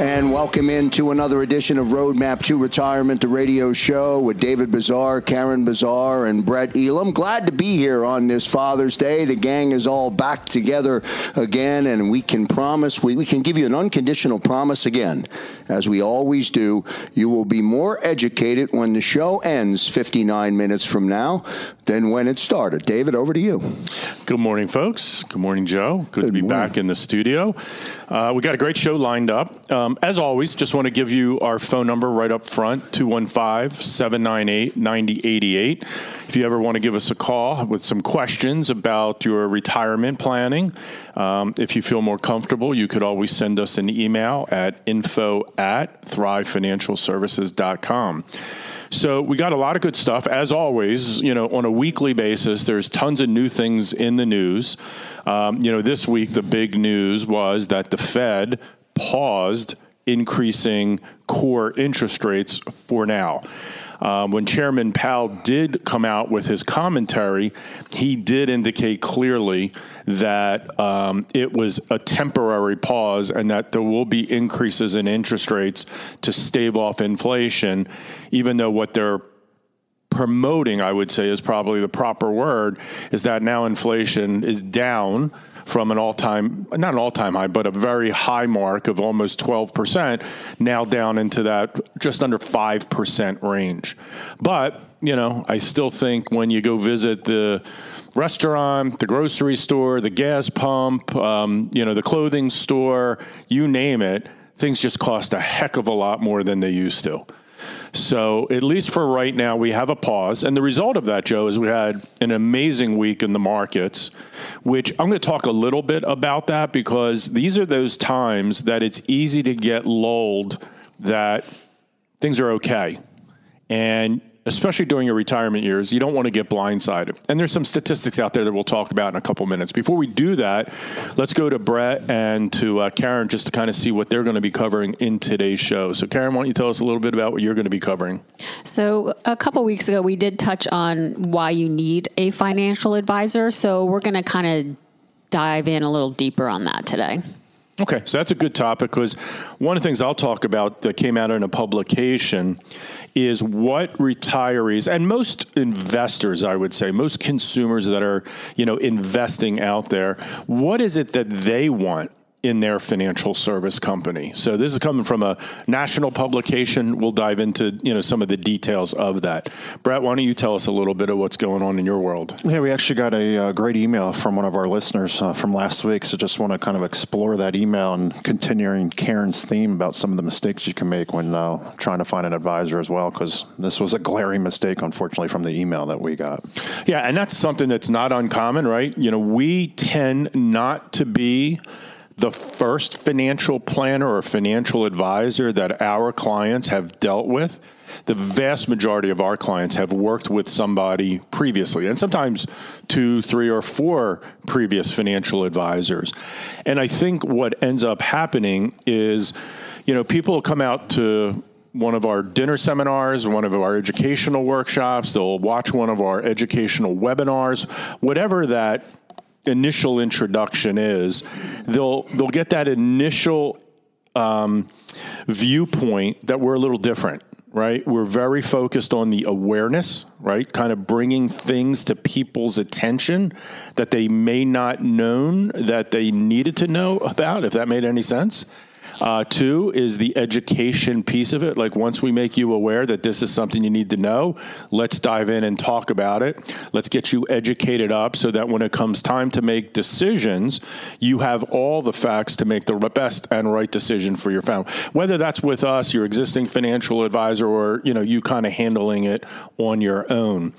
And welcome into another edition of Roadmap to Retirement, the radio show with David Bizar, Karen Bizar, and Brett Elam. Glad to be here on this Father's Day. The gang is all back together again, and we can promise, we can give you an unconditional promise again. As we always do, you will be more educated when the show ends 59 minutes from now than when it started. David, over to you. Good morning, folks. Good morning, Joe. Good to be back in the studio. We got a great show lined up. As always, just want to give you our phone number right up front, 215-798-9088. If you ever want to give us a call with some questions about your retirement planning, if you feel more comfortable, you could always send us an email at info@thrivefinancialservices.com. So we got a lot of good stuff. As always, you know, on a weekly basis, there's tons of new things in the news. This week, the big news was that the Fed paused increasing core interest rates for now. When Chairman Powell did come out with his commentary, he did indicate clearly that it was a temporary pause and that there will be increases in interest rates to stave off inflation, even though what they're promoting, I would say, is probably the proper word, is that now inflation is down from an all-time, not an all-time high, but a very high mark of almost 12%, now down into that just under 5% range. But, you know, I still think when you go visit the restaurant, the grocery store, the gas pump, the clothing store, you name it, things just cost a heck of a lot more than they used to. So at least for right now, we have a pause. And the result of that, Joe, is we had an amazing week in the markets, which I'm going to talk a little bit about that because these are those times that it's easy to get lulled that things are okay. And especially during your retirement years, you don't want to get blindsided. And there's some statistics out there that we'll talk about in a couple minutes. Before we do that, let's go to Brett and to Karen just to kind of see what they're going to be covering in today's show. So Karen, why don't you tell us a little bit about what you're going to be covering? So a couple weeks ago, we did touch on why you need a financial advisor. So we're going to kind of dive in a little deeper on that today. Okay, so that's a good topic because one of the things I'll talk about that came out in a publication is what retirees and most investors, I would say, most consumers that are, you know, investing out there, what is it that they want in their financial service company? So this is coming from a national publication. We'll dive into, you know, some of the details of that. Brett, why don't you tell us a little bit of what's going on in your world? Yeah, we actually got a great email from one of our listeners from last week. So just want to kind of explore that email and continuing Karen's theme about some of the mistakes you can make when trying to find an advisor as well, because this was a glaring mistake, unfortunately, from the email that we got. Yeah, and that's something that's not uncommon, right? You know, we tend not to be the first financial planner or financial advisor that our clients have dealt with. The vast majority of our clients have worked with somebody previously, and sometimes 2, 3, or 4 previous financial advisors. And I think what ends up happening is, you know, people come out to one of our dinner seminars, one of our educational workshops, they'll watch one of our educational webinars, whatever that initial introduction is, they'll get that initial viewpoint that we're a little different, right? We're very focused on the awareness, right? Kind of bringing things to people's attention that they may not known that they needed to know about, if that made any sense. Two is the education piece of it. Like, once we make you aware that this is something you need to know, let's dive in and talk about it. Let's get you educated up so that when it comes time to make decisions, you have all the facts to make the best and right decision for your family. Whether that's with us, your existing financial advisor, or, you know, you kind of handling it on your own.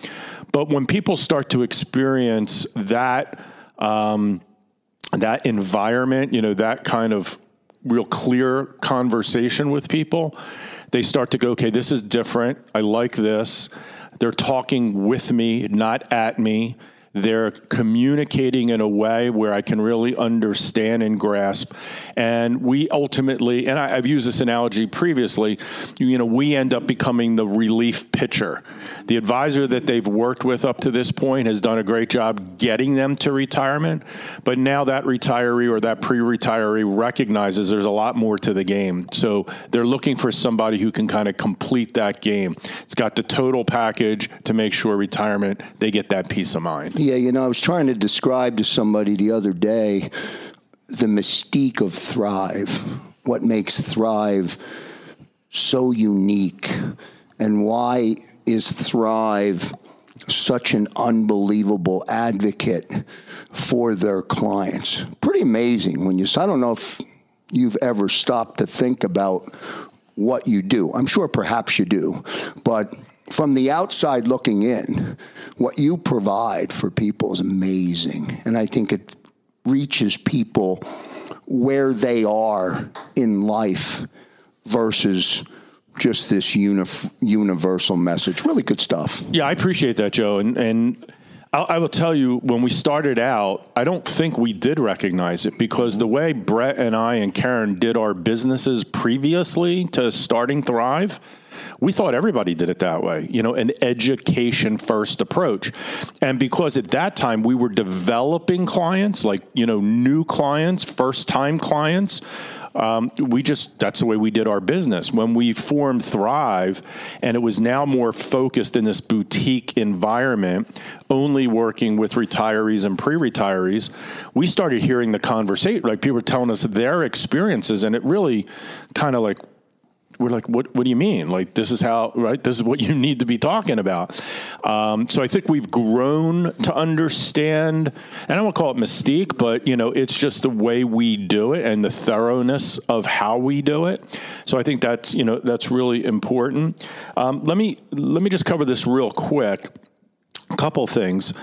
But when people start to experience that, that environment, you know, that kind of real clear conversation with people, they start to go, okay, this is different. I like this. They're talking with me, not at me. They're communicating in a way where I can really understand and grasp. And we ultimately, and I've used this analogy previously, you know, we end up becoming the relief pitcher. The advisor that they've worked with up to this point has done a great job getting them to retirement, but now that retiree or that pre-retiree recognizes there's a lot more to the game. So they're looking for somebody who can kind of complete that game. It's got the total package to make sure retirement, they get that peace of mind. Yeah, you know, I was trying to describe to somebody the other day the mystique of Thrive, what makes Thrive so unique, and why is Thrive such an unbelievable advocate for their clients. Pretty amazing when you, I don't know if you've ever stopped to think about what you do. I'm sure perhaps you do, but from the outside looking in, what you provide for people is amazing. And I think it reaches people where they are in life versus just this universal message. Really good stuff. Yeah, I appreciate that, Joe. And I will tell you, when we started out, I don't think we did recognize it, because the way Brett and I and Karen did our businesses previously to starting Thrive, we thought everybody did it that way, you know, an education first approach. And because at that time we were developing clients, like, you know, new clients, first time clients, that's the way we did our business. When we formed Thrive, and it was now more focused in this boutique environment, only working with retirees and pre-retirees, we started hearing the conversation, like people were telling us their experiences, and it really kind of like, we're like, what do you mean? Like, this is how, right? This is what you need to be talking about. So I think we've grown to understand, and I don't want to call it mystique, but, you know, it's just the way we do it and the thoroughness of how we do it. So I think that's, you know, that's really important. Let me just cover this real quick. A couple things.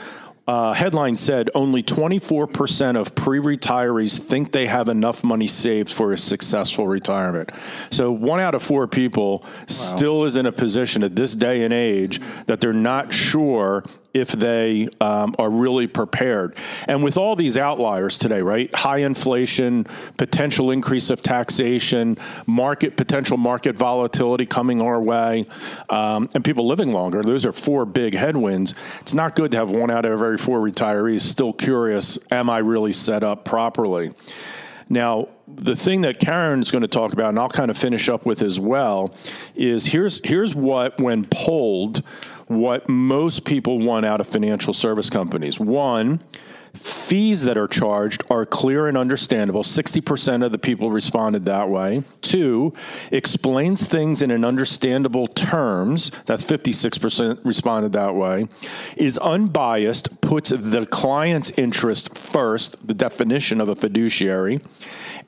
Headline said only 24% of pre-retirees think they have enough money saved for a successful retirement. So 1 out of 4 people still is in a position at this day and age that they're not sure if they are really prepared. And with all these outliers today, right? High inflation, potential increase of taxation, potential market volatility coming our way, and people living longer. Those are 4 big headwinds. It's not good to have 1 out of every 4 retirees still curious, am I really set up properly? Now, the thing that Karen's going to talk about, and I'll kind of finish up with as well, is here's what, when polled, what most people want out of financial service companies. 1, fees that are charged are clear and understandable. 60% of the people responded that way. 2, explains things in an understandable terms. That's 56% responded that way. Is unbiased, puts the client's interest first, the definition of a fiduciary.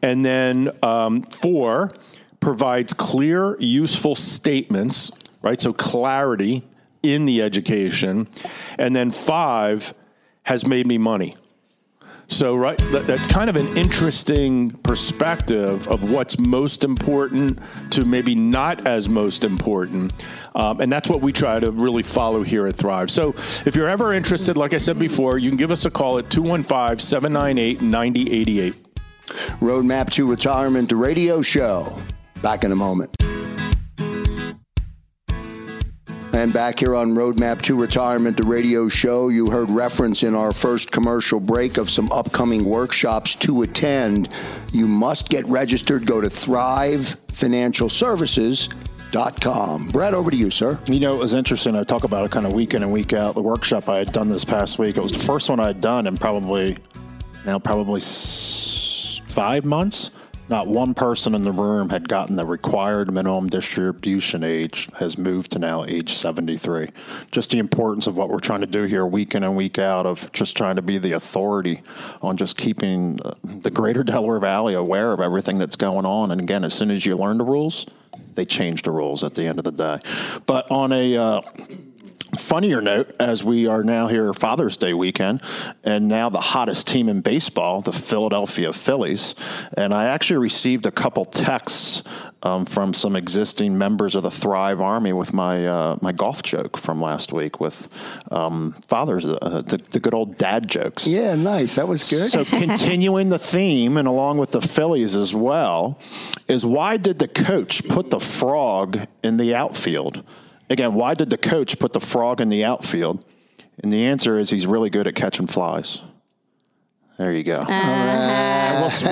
And then 4, provides clear, useful statements, right? So clarity in the education. And then 5, has made me money. So, right, that's kind of an interesting perspective of what's most important to maybe not as most important. And that's what we try to really follow here at Thrive. So if you're ever interested, like I said before, you can give us a call at 215-798-9088. Roadmap to Retirement, the radio show. Back in a moment. And back here on Roadmap to Retirement, the radio show, you heard reference in our first commercial break of some upcoming workshops to attend. You must get registered. Go to thrivefinancialservices.com. Brett, over to you, sir. You know, it was interesting. I talk about it kind of week in and week out. The workshop I had done this past week, it was the first one I had done in probably 5 months. Not one person in the room had gotten the required minimum distribution age, has moved to now age 73. Just the importance of what we're trying to do here week in and week out of just trying to be the authority on just keeping the greater Delaware Valley aware of everything that's going on. And again, as soon as you learn the rules, they change the rules at the end of the day. But on a funnier note, as we are now here Father's Day weekend, and now the hottest team in baseball, the Philadelphia Phillies, and I actually received a couple texts from some existing members of the Thrive Army with my my golf joke from last week with fathers, the good old dad jokes. Yeah, nice. That was good. So continuing the theme, and along with the Phillies as well, is why did the coach put the frog in the outfield? Again, why did the coach put the frog in the outfield? And the answer is he's really good at catching flies. There you go. We'll see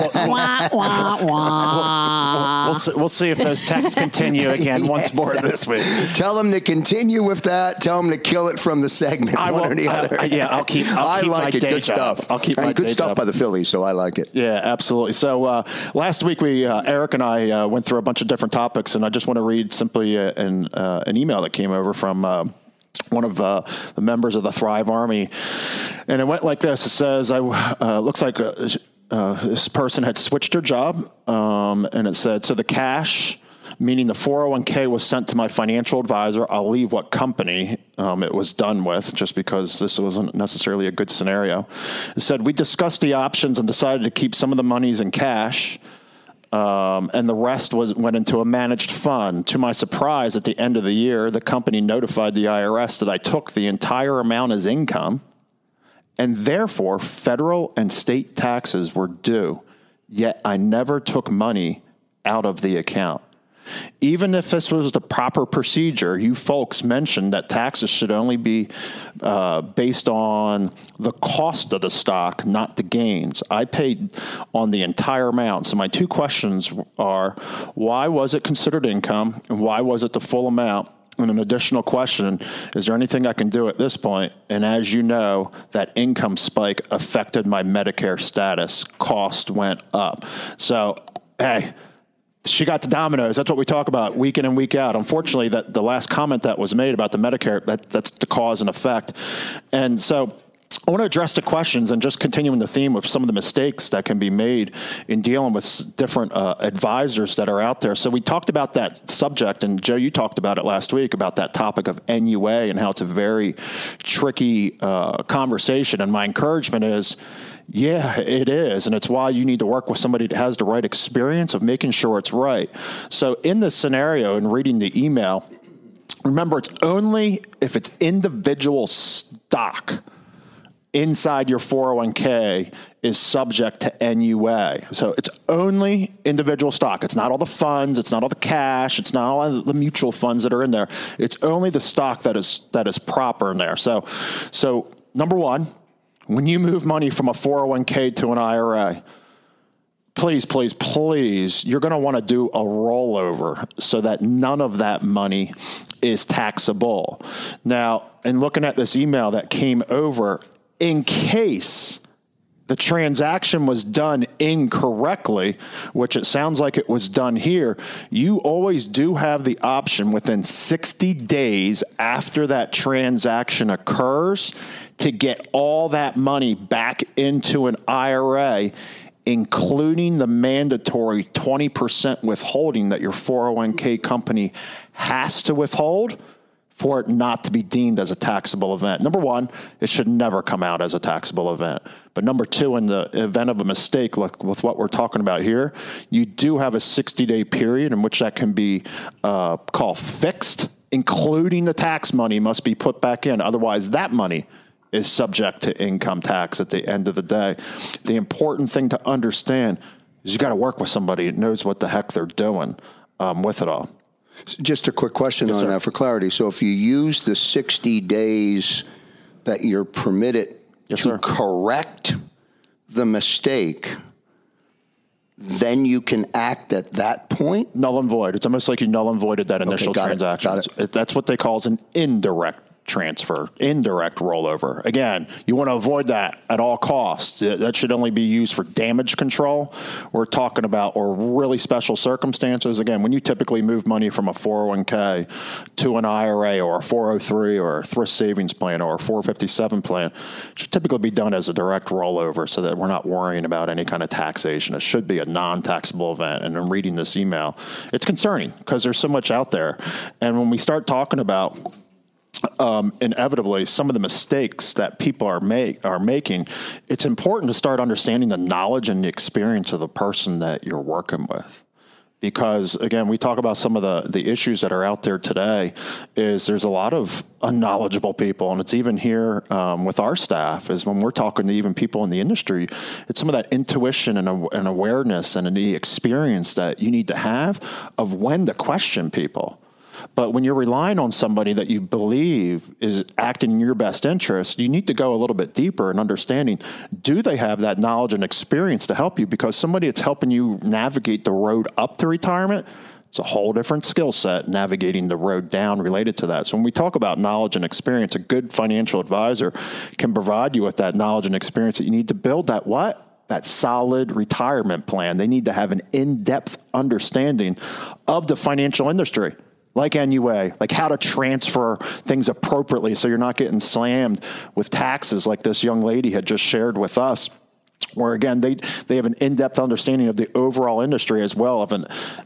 if those texts continue again once more this week. Tell them to continue with that. Tell them to kill it from the segment. One or the other. I'll keep like it. Good job. Stuff. I'll keep and my good stuff job. By the Phillies, so I like it. Yeah, absolutely. So last week we Eric and I went through a bunch of different topics, and I just want to read simply an email that came over from one of the members of the Thrive Army. And it went like this. It says, looks like this person had switched her job. And it said, so the cash, meaning the 401k, was sent to my financial advisor. I'll leave what company it was done with, just because this wasn't necessarily a good scenario. It said, we discussed the options and decided to keep some of the monies in cash. And the rest went into a managed fund. To my surprise, at the end of the year, the company notified the IRS that I took the entire amount as income, and therefore federal and state taxes were due, yet I never took money out of the account. Even if this was the proper procedure, you folks mentioned that taxes should only be based on the cost of the stock, not the gains. I paid on the entire amount. So my two questions are, why was it considered income, and why was it the full amount? And an additional question, is there anything I can do at this point? And as you know, that income spike affected my Medicare status. Cost went up. So, hey, she got the dominoes. That's what we talk about week in and week out. Unfortunately, that the last comment that was made about the Medicare, that's the cause and effect. And so I want to address the questions and just continuing the theme of some of the mistakes that can be made in dealing with different advisors that are out there. So we talked about that subject, and Joe, you talked about it last week, about that topic of NUA and how it's a very tricky conversation. And my encouragement is, yeah, it is. And it's why you need to work with somebody that has the right experience of making sure it's right. So in this scenario and reading the email, remember, it's only if it's individual stock inside your 401k is subject to NUA. So it's only individual stock. It's not all the funds. It's not all the cash. It's not all the mutual funds that are in there. It's only the stock that is proper in there. So number one, when you move money from a 401k to an IRA, please, you're going to want to do a rollover so that none of that money is taxable. Now, in looking at this email that came over, in case the transaction was done incorrectly, which it sounds like it was done here, you always do have the option within 60 days after that transaction occurs to get all that money back into an IRA, including the mandatory 20% withholding that your 401k company has to withhold for it not to be deemed as a taxable event. Number one, it should never come out as a taxable event. But number two, in the event of a mistake, like with what we're talking about here, you do have a 60-day period in which that can be called fixed, including the tax money must be put back in. Otherwise, that money is subject to income tax at the end of the day. The important thing to understand is you got to work with somebody that knows what the heck they're doing with it all. Just a quick question on that for clarity. So if you use the 60 days that you're permitted to correct the mistake, then you can act at that point? Null and void. It's almost like you null and voided that initial transaction. That's what they call an indirect transfer, indirect rollover. Again, you want to avoid that at all costs. That should only be used for damage control. We're talking about, or really special circumstances. Again, when you typically move money from a 401k to an IRA or a 403 or a thrift savings plan or a 457 plan, it should typically be done as a direct rollover so that we're not worrying about any kind of taxation. It should be a non-taxable event. And I'm reading this email. It's concerning because there's so much out there. And when we start talking about inevitably some of the mistakes that people are making, it's important to start understanding the knowledge and the experience of the person that you're working with. Because, again, we talk about some of the issues that are out there today is there's a lot of unknowledgeable people. And it's even here with our staff is when we're talking to even people in the industry, it's some of that intuition and awareness and the experience that you need to have of when to question people. But when you're relying on somebody that you believe is acting in your best interest, you need to go a little bit deeper in understanding, do they have that knowledge and experience to help you? Because somebody that's helping you navigate the road up to retirement, it's a whole different skill set navigating the road down related to that. So when we talk about knowledge and experience, a good financial advisor can provide you with that knowledge and experience that you need to build that what? That solid retirement plan. They need to have an in-depth understanding of the financial industry. Like NUA, like how to transfer things appropriately so you're not getting slammed with taxes like this young lady had just shared with us, where, again, they have an in-depth understanding of the overall industry as well of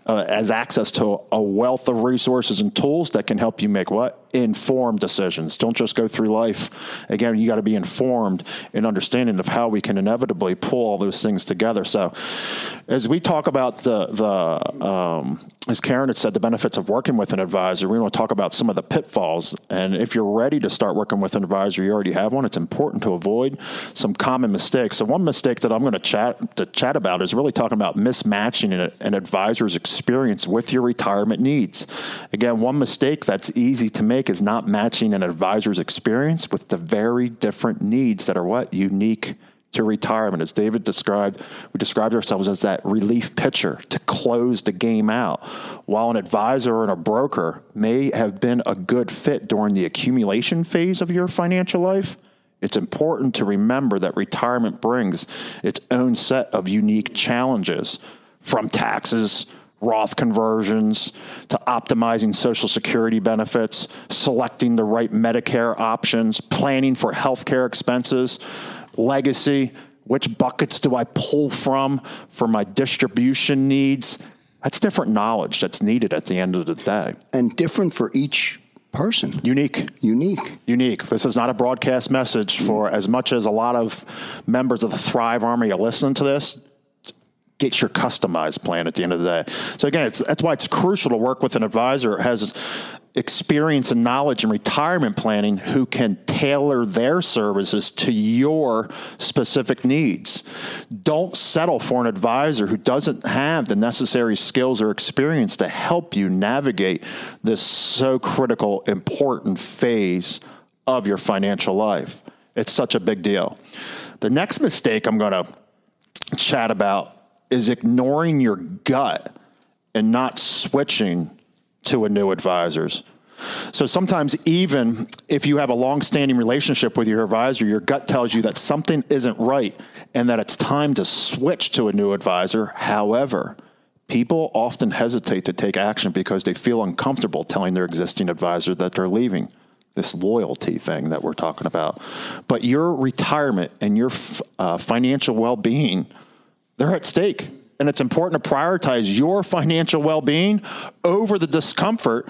as access to a wealth of resources and tools that can help you make what? Informed decisions. Don't just go through life. Again, you got to be informed and understanding of how we can inevitably pull all those things together. So as we talk about as Karen had said, the benefits of working with an advisor, we want to talk about some of the pitfalls. And if you're ready to start working with an advisor, you already have one, it's important to avoid some common mistakes. So one mistake that I'm going to chat about is really talking about mismatching an advisor's experience with your retirement needs. Again, one mistake that's easy to make is not matching an advisor's experience with the very different needs that are what? Unique to retirement. As David described, we described ourselves as that relief pitcher to close the game out. While an advisor and a broker may have been a good fit during the accumulation phase of your financial life, it's important to remember that retirement brings its own set of unique challenges, from taxes, Roth conversions, to optimizing Social Security benefits, selecting the right Medicare options, planning for healthcare expenses, legacy, which buckets do I pull from for my distribution needs? That's different knowledge that's needed at the end of the day. And different for each person. Unique. This is not a broadcast message for as much as a lot of members of the Thrive Army are listening to this. Get your customized plan at the end of the day. So again, that's why it's crucial to work with an advisor who has experience and knowledge in retirement planning who can tailor their services to your specific needs. Don't settle for an advisor who doesn't have the necessary skills or experience to help you navigate this so critical, important phase of your financial life. It's such a big deal. The next mistake I'm going to chat about is ignoring your gut and not switching to a new advisors. So sometimes even if you have a long-standing relationship with your advisor, your gut tells you that something isn't right and that it's time to switch to a new advisor. However, people often hesitate to take action because they feel uncomfortable telling their existing advisor that they're leaving. This loyalty thing that we're talking about. But your retirement and your financial well-being, they're at stake, and it's important to prioritize your financial well-being over the discomfort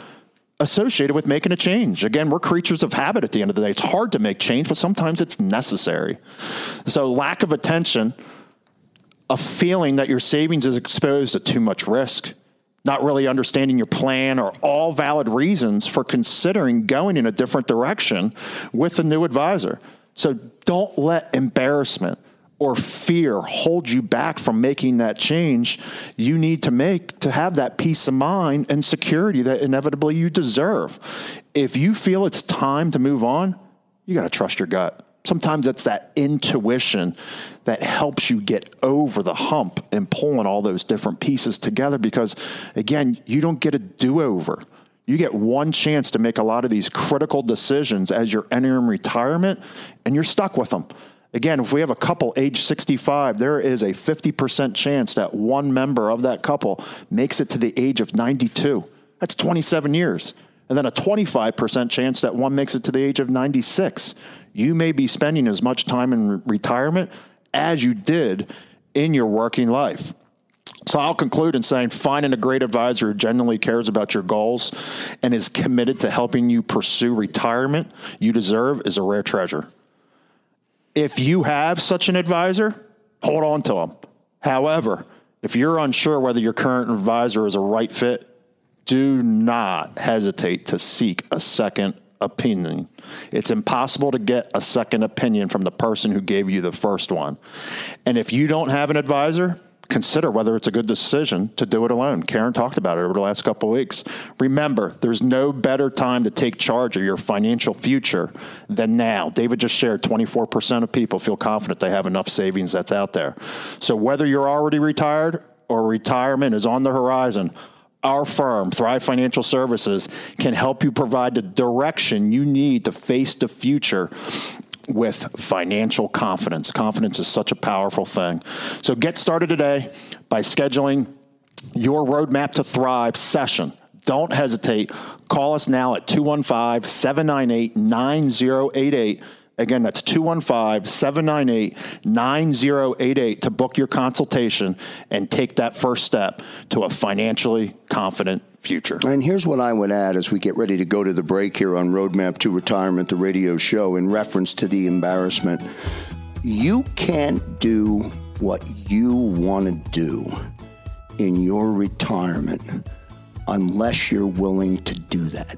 associated with making a change. Again, we're creatures of habit at the end of the day. It's hard to make change, but sometimes it's necessary. So lack of attention, a feeling that your savings is exposed to too much risk, not really understanding your plan, are all valid reasons for considering going in a different direction with a new advisor. So don't let embarrassment or fear hold you back from making that change you need to make to have that peace of mind and security that inevitably you deserve. If you feel it's time to move on, you got to trust your gut. Sometimes it's that intuition that helps you get over the hump and pulling all those different pieces together because, again, you don't get a do-over. You get one chance to make a lot of these critical decisions as you're entering retirement, and you're stuck with them. Again, if we have a couple age 65, there is a 50% chance that one member of that couple makes it to the age of 92. That's 27 years. And then a 25% chance that one makes it to the age of 96. You may be spending as much time in retirement as you did in your working life. So I'll conclude in saying finding a great advisor who genuinely cares about your goals and is committed to helping you pursue retirement you deserve is a rare treasure. If you have such an advisor, hold on to them. However, if you're unsure whether your current advisor is a right fit, do not hesitate to seek a second opinion. It's impossible to get a second opinion from the person who gave you the first one. And if you don't have an advisor, consider whether it's a good decision to do it alone. Karen talked about it over the last couple of weeks. Remember, there's no better time to take charge of your financial future than now. David just shared 24% of people feel confident they have enough savings that's out there. So whether you're already retired or retirement is on the horizon, our firm, Thrive Financial Services, can help you provide the direction you need to face the future with financial confidence. Confidence is such a powerful thing. So get started today by scheduling your Roadmap to Thrive session. Don't hesitate. Call us now at 215-798-9088. Again, that's 215-798-9088 to book your consultation and take that first step to a financially confident future. And here's what I would add as we get ready to go to the break here on Roadmap to Retirement, the radio show, in reference to the embarrassment. You can't do what you want to do in your retirement unless you're willing to do that.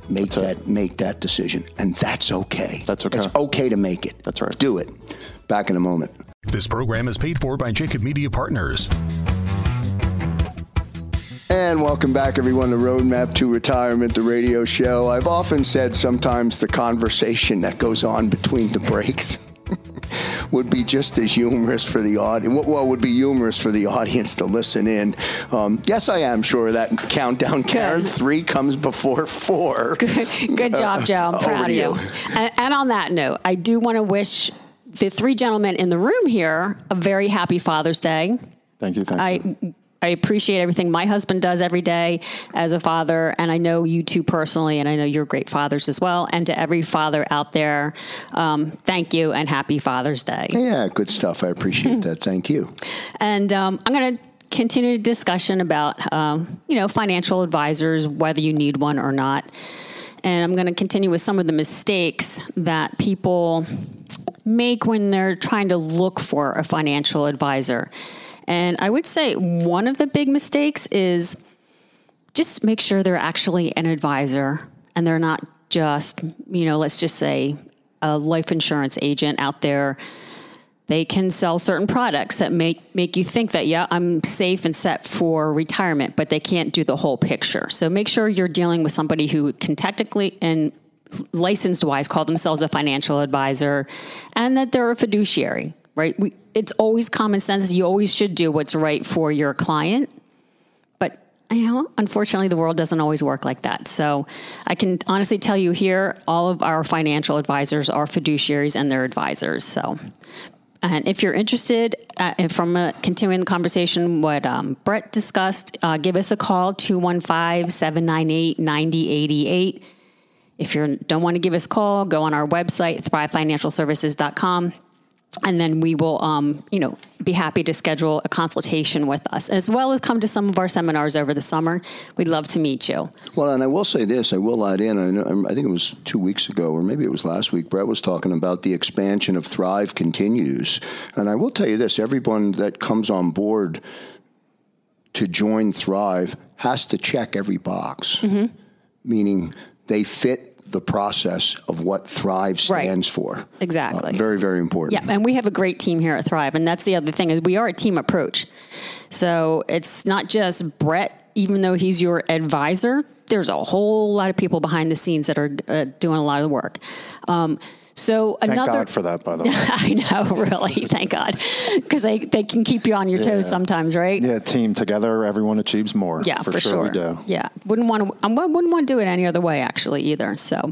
Make that decision. And that's okay. That's okay. It's okay to make it. That's right. Do it. Back in a moment. This program is paid for by Jacob Media Partners. And welcome back, everyone, to Roadmap to Retirement, the radio show. I've often said sometimes the conversation that goes on between the breaks would be just as humorous for the audience. Well, would be humorous for the audience to listen in. Yes, I am sure of that countdown, Karen. Good. 3 comes before 4. Good job, Joe. I'm proud of you. And on that note, I do want to wish the 3 gentlemen in the room here a very happy Father's Day. Thank you. I appreciate everything my husband does every day as a father, and I know you two personally, and I know you're great fathers as well. And to every father out there, thank you and happy Father's Day. Yeah, good stuff. I appreciate that. Thank you. And I'm going to continue the discussion about, financial advisors, whether you need one or not. And I'm going to continue with some of the mistakes that people make when they're trying to look for a financial advisor. And I would say one of the big mistakes is just make sure they're actually an advisor and they're not just, let's just say a life insurance agent out there. They can sell certain products that make you think that, yeah, I'm safe and set for retirement, but they can't do the whole picture. So make sure you're dealing with somebody who can technically and licensed-wise call themselves a financial advisor and that they're a fiduciary. Right? It's always common sense. You always should do what's right for your client. But unfortunately, the world doesn't always work like that. So I can honestly tell you here, all of our financial advisors are fiduciaries and they're advisors. So, and if you're interested, from continuing the conversation, what Brett discussed, give us a call, 215-798-9088. If you don't want to give us a call, go on our website, thrivefinancialservices.com. And then we will, be happy to schedule a consultation with us, as well as come to some of our seminars over the summer. We'd love to meet you. Well, and I will say this, I will add in, I think it was 2 weeks ago, or maybe it was last week, Brett was talking about the expansion of Thrive continues. And I will tell you this, everyone that comes on board to join Thrive has to check every box, mm-hmm. meaning they fit the process of what Thrive stands for. Exactly. Very, very important. Yeah, and we have a great team here at Thrive, and that's the other thing is we are a team approach. So it's not just Brett, even though he's your advisor, there's a whole lot of people behind the scenes that are doing a lot of the work. So thank God for that, by the way. I know, really. Thank God. Because they can keep you on your toes sometimes, right? Yeah, team together, everyone achieves more. Yeah, for sure. We do. Yeah. I wouldn't want to do it any other way, actually, either. So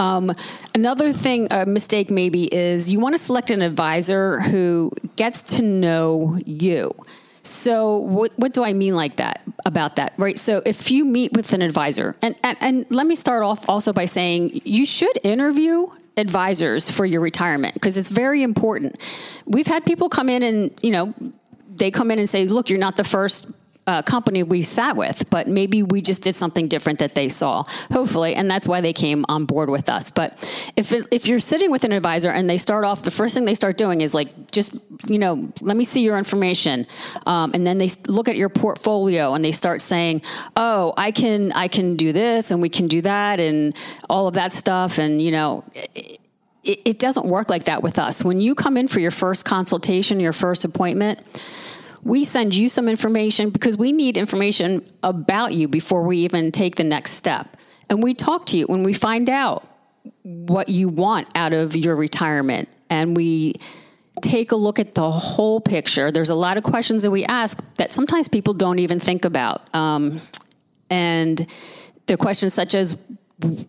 another thing, a mistake maybe, is you want to select an advisor who gets to know you. So what do I mean about that, right? So if you meet with an advisor, and let me start off also by saying you should interview advisors for your retirement because it's very important. We've had people come in and, they come in and say, look, you're not the first company we sat with, but maybe we just did something different that they saw, hopefully, and that's why they came on board with us. But if you're sitting with an advisor and they start off, the first thing they start doing is let me see your information, and then they look at your portfolio and they start saying, oh, I can do this and we can do that and all of that stuff, and it doesn't work like that with us. When you come in for your first consultation, your first appointment, we send you some information because we need information about you before we even take the next step. And we talk to you when we find out what you want out of your retirement. And we take a look at the whole picture. There's a lot of questions that we ask that sometimes people don't even think about. And the questions such as,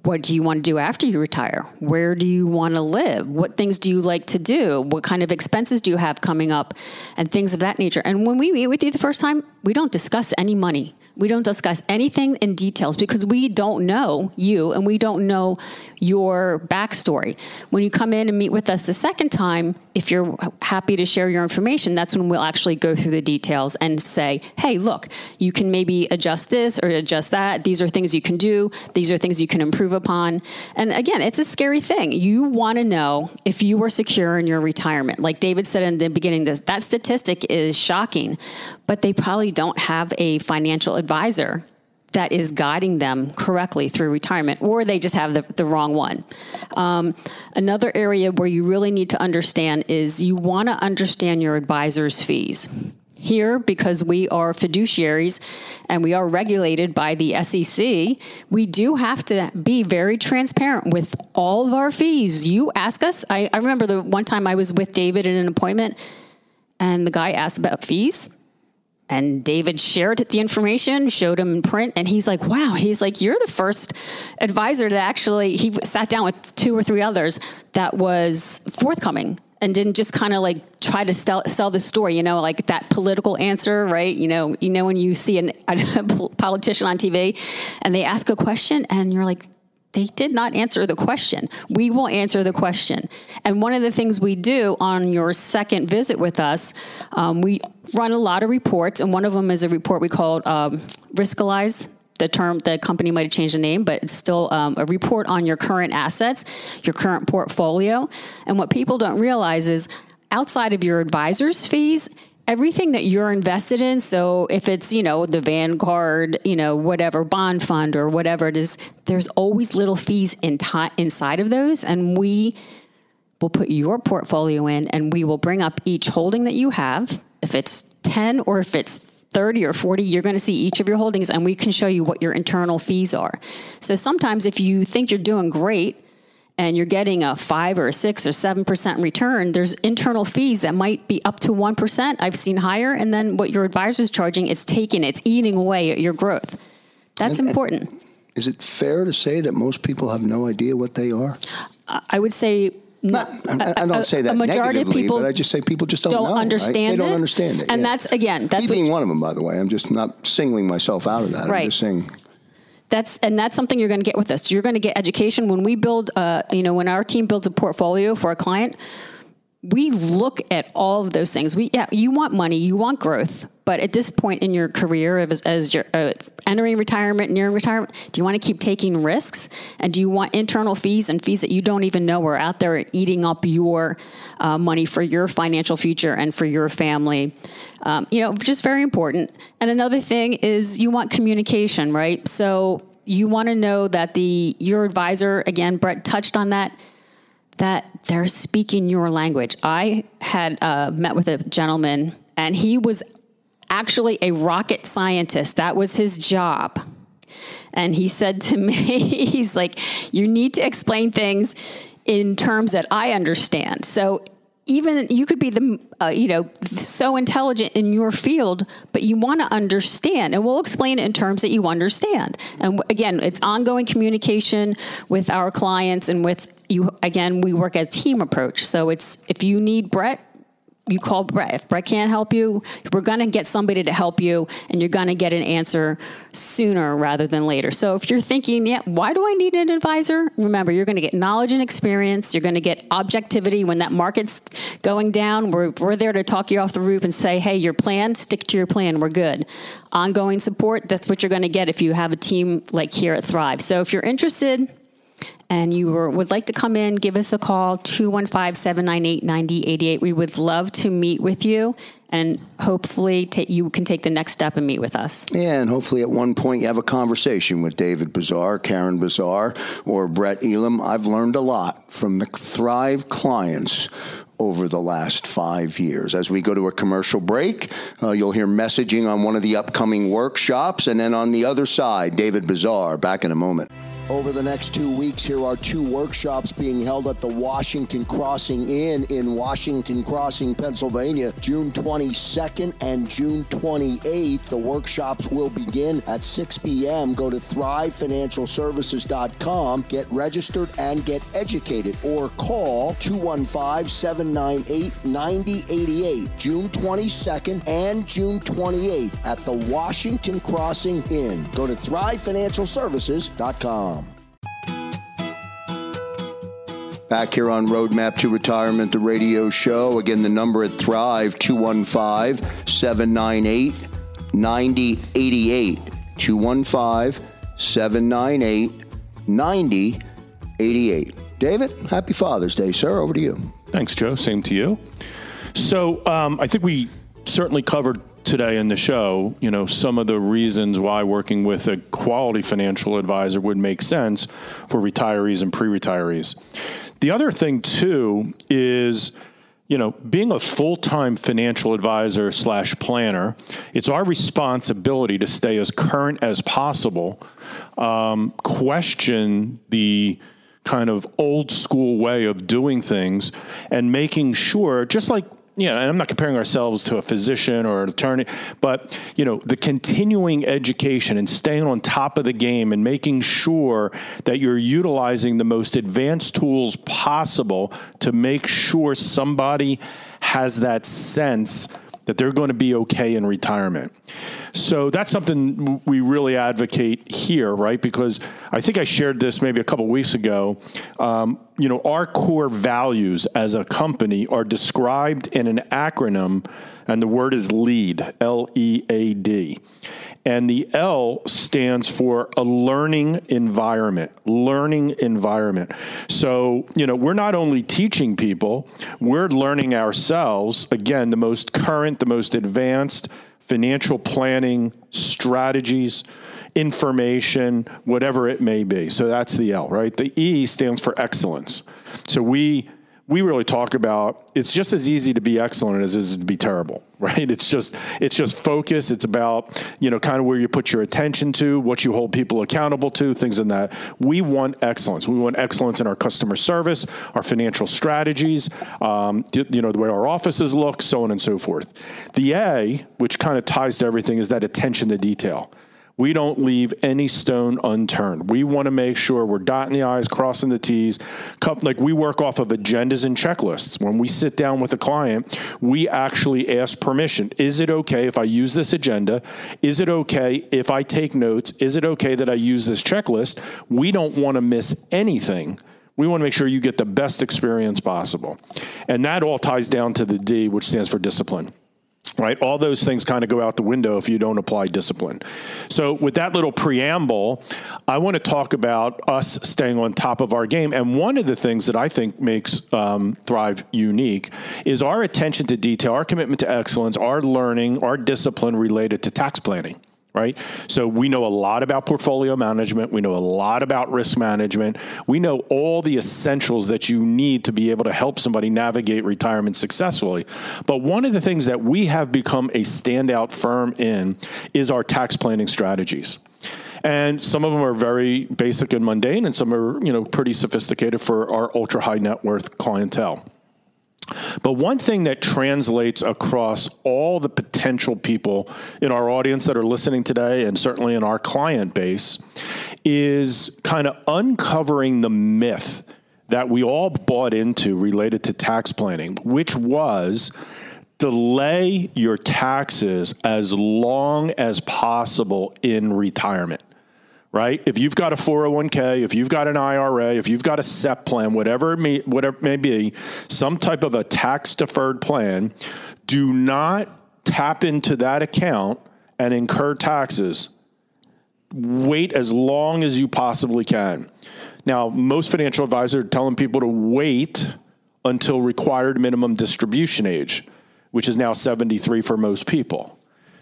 what do you want to do after you retire? Where do you want to live? What things do you like to do? What kind of expenses do you have coming up? And things of that nature. And when we meet with you the first time, we don't discuss any money. We don't discuss anything in details because we don't know you and we don't know your backstory. When you come in and meet with us the second time, if you're happy to share your information, that's when we'll actually go through the details and say, hey, look, you can maybe adjust this or adjust that. These are things you can do. These are things you can improve upon. And again, it's a scary thing. You want to know if you were secure in your retirement. Like David said in the beginning, that statistic is shocking, but they probably don't have a financial advisor that is guiding them correctly through retirement, or they just have the wrong one. Another area where you really need to understand is you want to understand your advisor's fees. Here, because we are fiduciaries and we are regulated by the SEC, we do have to be very transparent with all of our fees. You ask us. I remember the one time I was with David in an appointment and the guy asked about fees. And David shared the information, showed him in print, and he's like, wow, you're the first advisor that actually, he sat down with two or three others that was forthcoming and didn't just kind of try to sell the story, like that political answer, right? When you see a politician on TV and they ask a question and you're like, they did not answer the question. We will answer the question. And one of the things we do on your second visit with us, we run a lot of reports, and one of them is a report we called Riskalyze. The term, the company might have changed the name, but it's still a report on your current assets, your current portfolio. And what people don't realize is outside of your advisor's fees, everything that you're invested in, so if it's, the Vanguard, whatever bond fund or whatever it is, there's always little fees inside of those. And we will put your portfolio in and we will bring up each holding that you have. If it's 10 or if it's 30 or 40, you're going to see each of your holdings and we can show you what your internal fees are. So sometimes if you think you're doing great and you're getting a 5 or a 6 or 7% return, there's internal fees that might be up to 1%. I've seen higher. And then what your advisor is charging, it's eating away at your growth. That's important. Is it fair to say that most people have no idea what they are? I would say... I don't say that negatively, but I just say people just don't know, understand. Right? They don't understand it. And that's, again... that's me being one of them, by the way. I'm just not singling myself out of that. Right. I'm just saying... That's something you're going to get with us. You're going to get education. When we build, when our team builds a portfolio for a client, we look at all of those things. You want money, you want growth, but at this point in your career, as you're entering retirement, nearing retirement, do you want to keep taking risks? And do you want internal fees and fees that you don't even know are out there eating up your money for your financial future and for your family? Just very important. And another thing is you want communication, right? So you want to know that your advisor, again, Brett touched on that they're speaking your language. I had met with a gentleman and he was actually a rocket scientist. That was his job. And he said to me, he's like, you need to explain things in terms that I understand. So even you could be the, so intelligent in your field, but you want to understand, and we'll explain it in terms that you understand. And again, it's ongoing communication with our clients and with you. Again, we work at a team approach. So it's, if you need Brett, you call Brett. If Brett can't help you, we're going to get somebody to help you, and you're going to get an answer sooner rather than later. So if you're thinking, yeah, why do I need an advisor? Remember, you're going to get knowledge and experience. You're going to get objectivity. When that market's going down, we're there to talk you off the roof and say, hey, your plan, stick to your plan. We're good. Ongoing support, that's what you're going to get if you have a team like here at Thrive. So if you're interested and you would like to come in, give us a call, 215-798-9088. We would love to meet with you, and hopefully you can take the next step and meet with us. Yeah, and hopefully at one point you have a conversation with David Bizar, Karen Bizar, or Brett Elam. I've learned a lot from the Thrive clients over the last 5 years. As we go to a commercial break, you'll hear messaging on one of the upcoming workshops, and then on the other side, David Bizar, back in a moment. Over the next 2 weeks, here are two workshops being held at the Washington Crossing Inn in Washington Crossing, Pennsylvania, June 22nd and June 28th. The workshops will begin at 6 p.m. Go to thrivefinancialservices.com, get registered and get educated, or call 215-798-9088, June 22nd and June 28th at the Washington Crossing Inn. Go to thrivefinancialservices.com. Back here on Roadmap to Retirement, the radio show. Again, the number at Thrive, 215-798-9088. 215-798-9088. David, happy Father's Day, sir. Over to you. Thanks, Joe. Same to you. So I think we certainly covered today in the show, some of the reasons why working with a quality financial advisor would make sense for retirees and pre-retirees. The other thing too is, being a full-time financial advisor / planner, it's our responsibility to stay as current as possible, question the kind of old school way of doing things, and making sure, just like, and I'm not comparing ourselves to a physician or an attorney, but, the continuing education and staying on top of the game and making sure that you're utilizing the most advanced tools possible to make sure somebody has that sense that they're going to be okay in retirement. So that's something we really advocate here, right? Because I think I shared this maybe a couple of weeks ago. Our core values as a company are described in an acronym, and the word is LEAD, L-E-A-D. And the L stands for a learning environment. So, we're not only teaching people, we're learning ourselves, again, the most current, the most advanced financial planning strategies, information, whatever it may be. So that's the L, right? The E stands for excellence. So we really talk about, it's just as easy to be excellent as it is to be terrible, right? It's just focus. It's about, kind of where you put your attention to, what you hold people accountable to, things in that. We want excellence. We want excellence in our customer service, our financial strategies, the way our offices look, so on and so forth. The A, which kind of ties to everything, is that attention to detail. We don't leave any stone unturned. We want to make sure we're dotting the I's, crossing the T's. Like, we work off of agendas and checklists. When we sit down with a client, we actually ask permission. Is it okay if I use this agenda? Is it okay if I take notes? Is it okay that I use this checklist? We don't want to miss anything. We want to make sure you get the best experience possible. And that all ties down to the D, which stands for discipline. Right? All those things kind of go out the window if you don't apply discipline. So with that little preamble, I want to talk about us staying on top of our game. And one of the things that I think makes Thrive unique is our attention to detail, our commitment to excellence, our learning, our discipline related to tax planning. Right? So we know a lot about portfolio management. We know a lot about risk management. We know all the essentials that you need to be able to help somebody navigate retirement successfully. But one of the things that we have become a standout firm in is our tax planning strategies. And some of them are very basic and mundane, and some are, you know, pretty sophisticated for our ultra high net worth clientele. But one thing that translates across all the potential people in our audience that are listening today, and certainly in our client base, is kind of uncovering the myth that we all bought into related to tax planning, which was delay your taxes as long as possible in retirement. Right? If you've got a 401k, if you've got an IRA, if you've got a SEP plan, whatever it may be, some type of a tax-deferred plan, do not tap into that account and incur taxes. Wait as long as you possibly can. Now, most financial advisors are telling people to wait until required minimum distribution age, which is now 73 for most people.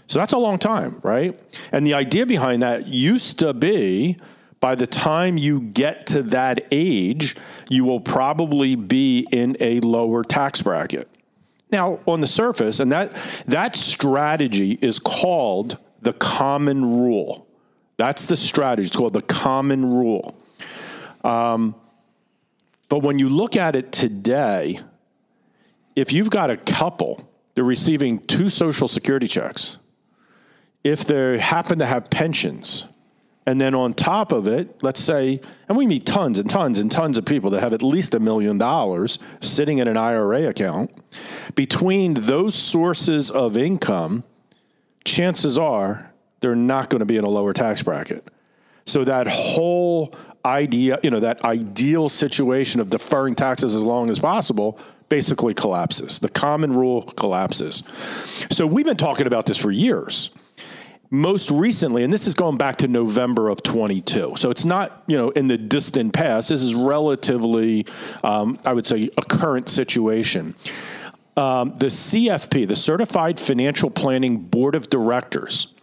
So that's a long time, right? And the idea behind that used to be, by the time you get to that age, you will probably be in a lower tax bracket. Now, on the surface, and that strategy is called the common rule. That's the strategy. It's called the common rule. But when you look at it today, if you've got a couple, they're receiving two Social Security checks, if they happen to have pensions, and then on top of it, let's say, and we meet tons and tons and tons of people that have at least $1 million sitting in an IRA account, between those sources of income, chances are they're not going to be in a lower tax bracket. So that whole idea, you know, that ideal situation of deferring taxes as long as possible basically collapses. The common rule collapses. So we've been talking about this for years. Most recently, and this is going back to November of 22, so it's not, you know, in the distant past. This is relatively, I would say, a current situation. The CFP, the Certified Financial Planning Board of Directors,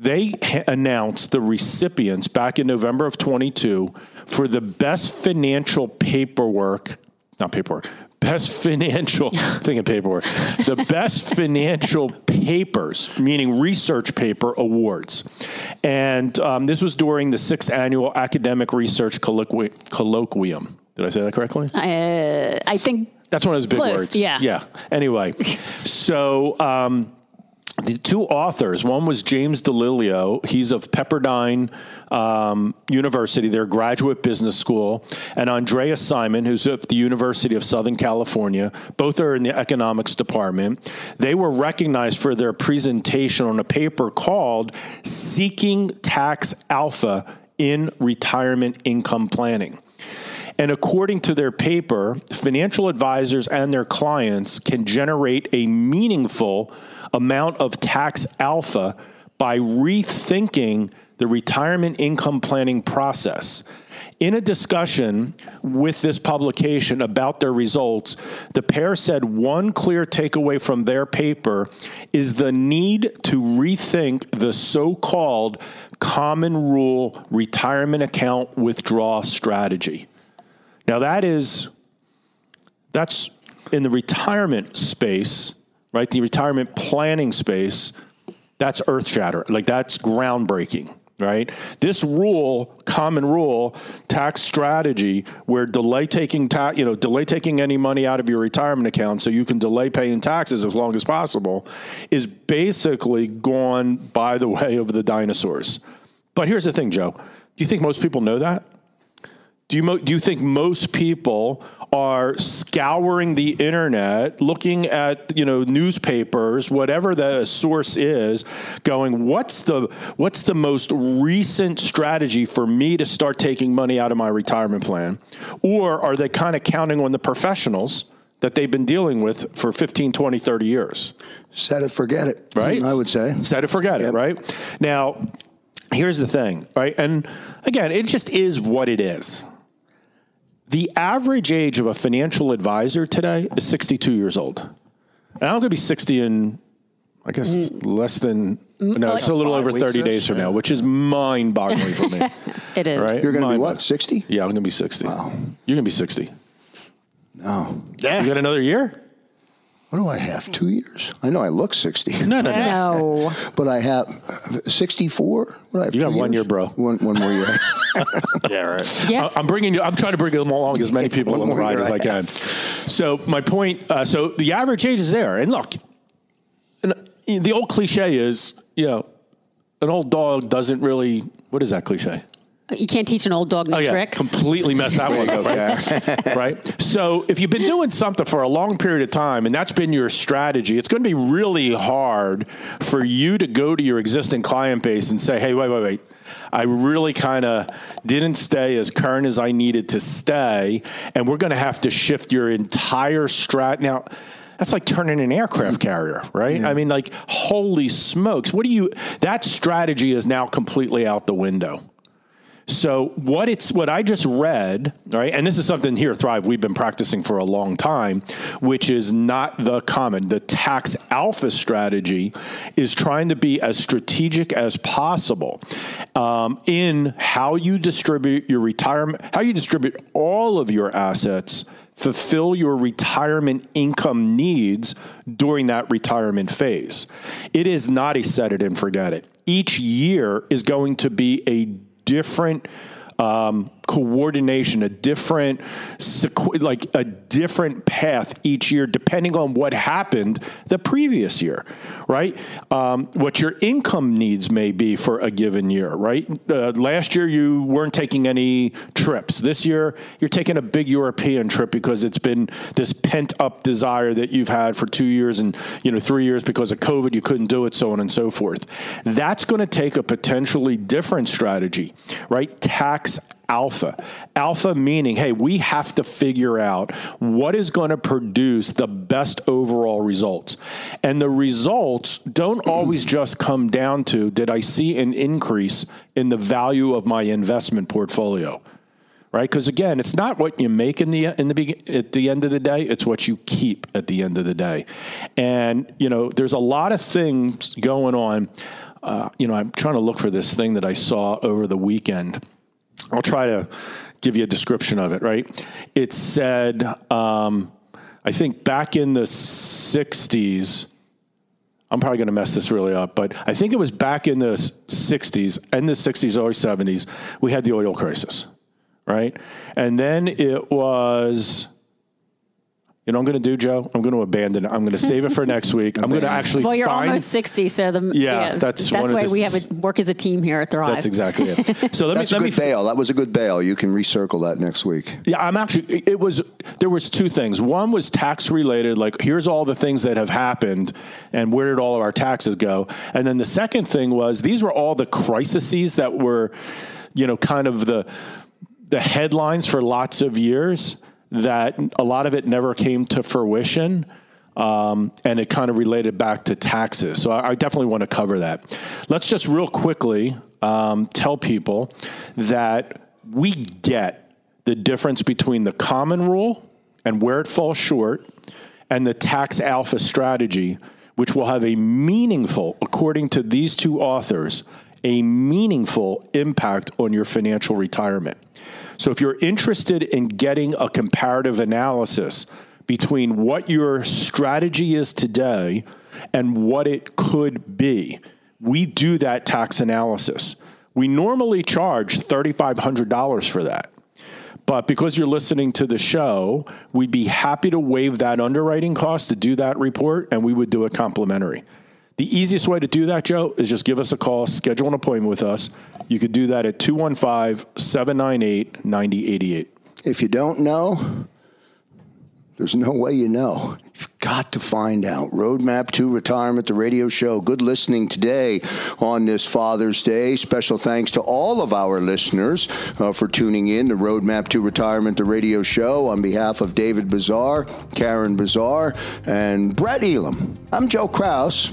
they announced the recipients back in November of 22 for the best financial paperwork, not paperwork, best financial, think of paperwork, the best financial papers, meaning research paper awards. And this was during the 6th Annual Academic Research Colloquium. Did I say that correctly? I think. That's one of those big close, words. Yeah. Anyway, so the two authors, one was James DeLilio. He's of Pepperdine University, their graduate business school, and Andrea Simon, who's at the University of Southern California. Both are in the economics department. They were recognized for their presentation on a paper called Seeking Tax Alpha in Retirement Income Planning. And according to their paper, financial advisors and their clients can generate a meaningful amount of tax alpha by rethinking the retirement income planning process. In a discussion with this publication about their results, the pair said one clear takeaway from their paper is the need to rethink the so-called common rule retirement account withdrawal strategy. Now that's in the retirement space, right? The retirement planning space, that's earth shattering. Like that's groundbreaking, right? This rule, common rule, tax strategy where delay taking any money out of your retirement account so you can delay paying taxes as long as possible is basically gone by the way of the dinosaurs. But here's the thing, Joe. Do you think most people know that? Do you think most people are scouring the internet, looking at, you know, newspapers, whatever the source is, going, what's the most recent strategy for me to start taking money out of my retirement plan? Or are they kind of counting on the professionals that they've been dealing with for 15, 20, 30 years? Set it, forget it, right? I would say. Set it, forget it, right? Now, here's the thing, right? And again, it just is what it is. The average age of a financial advisor today is 62 years old. And I'm going to be 60 in, I guess, it's a little over 30 days from now, which is mind-boggling for me. It is. Right? You're going to be what, 60? Yeah, I'm going to be 60. Wow. You're going to be 60. No. Yeah. You got another year? What do I have? 2 years? I know I look 60. No. But I have 64. What do I have? You got 1 year, bro. One more year. Yeah, right. Yeah. I'm trying to bring them along as many people on the ride as I can. So my point. So the average age is there, and look, the old cliche is, an old dog doesn't really. What is that cliche? You can't teach an old dog new tricks. Completely mess that one up, right? Right? So if you've been doing something for a long period of time and that's been your strategy, it's going to be really hard for you to go to your existing client base and say, hey, wait. I really kind of didn't stay as current as I needed to stay, and we're going to have to shift your entire strat. Now, that's like turning an aircraft carrier, right? Yeah. I mean, like, holy smokes. That strategy is now completely out the window. So what I just read, right? And this is something here at Thrive we've been practicing for a long time, which is not the tax alpha strategy is trying to be as strategic as possible in how you distribute your retirement, how you distribute all of your assets, fulfill your retirement income needs during that retirement phase. It is not a set it and forget it. Each year is going to be a different coordination, a different path each year, depending on what happened the previous year, right? What your income needs may be for a given year, right? Last year, you weren't taking any trips. This year, you're taking a big European trip because it's been this pent up desire that you've had for 2 years and 3 years because of COVID, you couldn't do it, so on and so forth. That's going to take a potentially different strategy, right? Tax alpha meaning, hey, we have to figure out what is going to produce the best overall results. And the results don't always just come down to, did I see an increase in the value of my investment portfolio? Right? Because again, it's not what you make at the end of the day, it's what you keep at the end of the day. And, there's a lot of things going on. I'm trying to look for this thing that I saw over the weekend. I'll try to give you a description of it, right? It said, I think back in the 60s, I'm probably going to mess this really up, but I think it was back in the 60s, end of the 60s, early 70s, we had the oil crisis, right? And then it was... You know, I'm going to do, Joe? I'm going to abandon it. I'm going to save it for next week. I'm going to actually Well, you're almost 60, so that's why we have a work as a team here at Thrive. That's exactly it. So let me bail. That was a good bail. You can recircle that next week. Yeah, there was two things. One was tax related, like here's all the things that have happened and where did all of our taxes go? And then the second thing was these were all the crises that were, kind of the headlines for lots of years. That a lot of it never came to fruition, and it kind of related back to taxes. So I definitely want to cover that. Let's just real quickly tell people that we get the difference between the common rule and where it falls short and the tax alpha strategy, which will have a meaningful, according to these two authors, a meaningful impact on your financial retirement. So if you're interested in getting a comparative analysis between what your strategy is today and what it could be, we do that tax analysis. We normally charge $3,500 for that. But because you're listening to the show, we'd be happy to waive that underwriting cost to do that report, and we would do it complimentary. The easiest way to do that, Joe, is just give us a call, schedule an appointment with us. You could do that at 215-798-9088. If you don't know, there's no way you know. You've got to find out. Roadmap to Retirement, the radio show. Good listening today on this Father's Day. Special thanks to all of our listeners for tuning in to Roadmap to Retirement, the radio show. On behalf of David Bizar, Karen Bizar, and Brett Elam, I'm Joe Krause.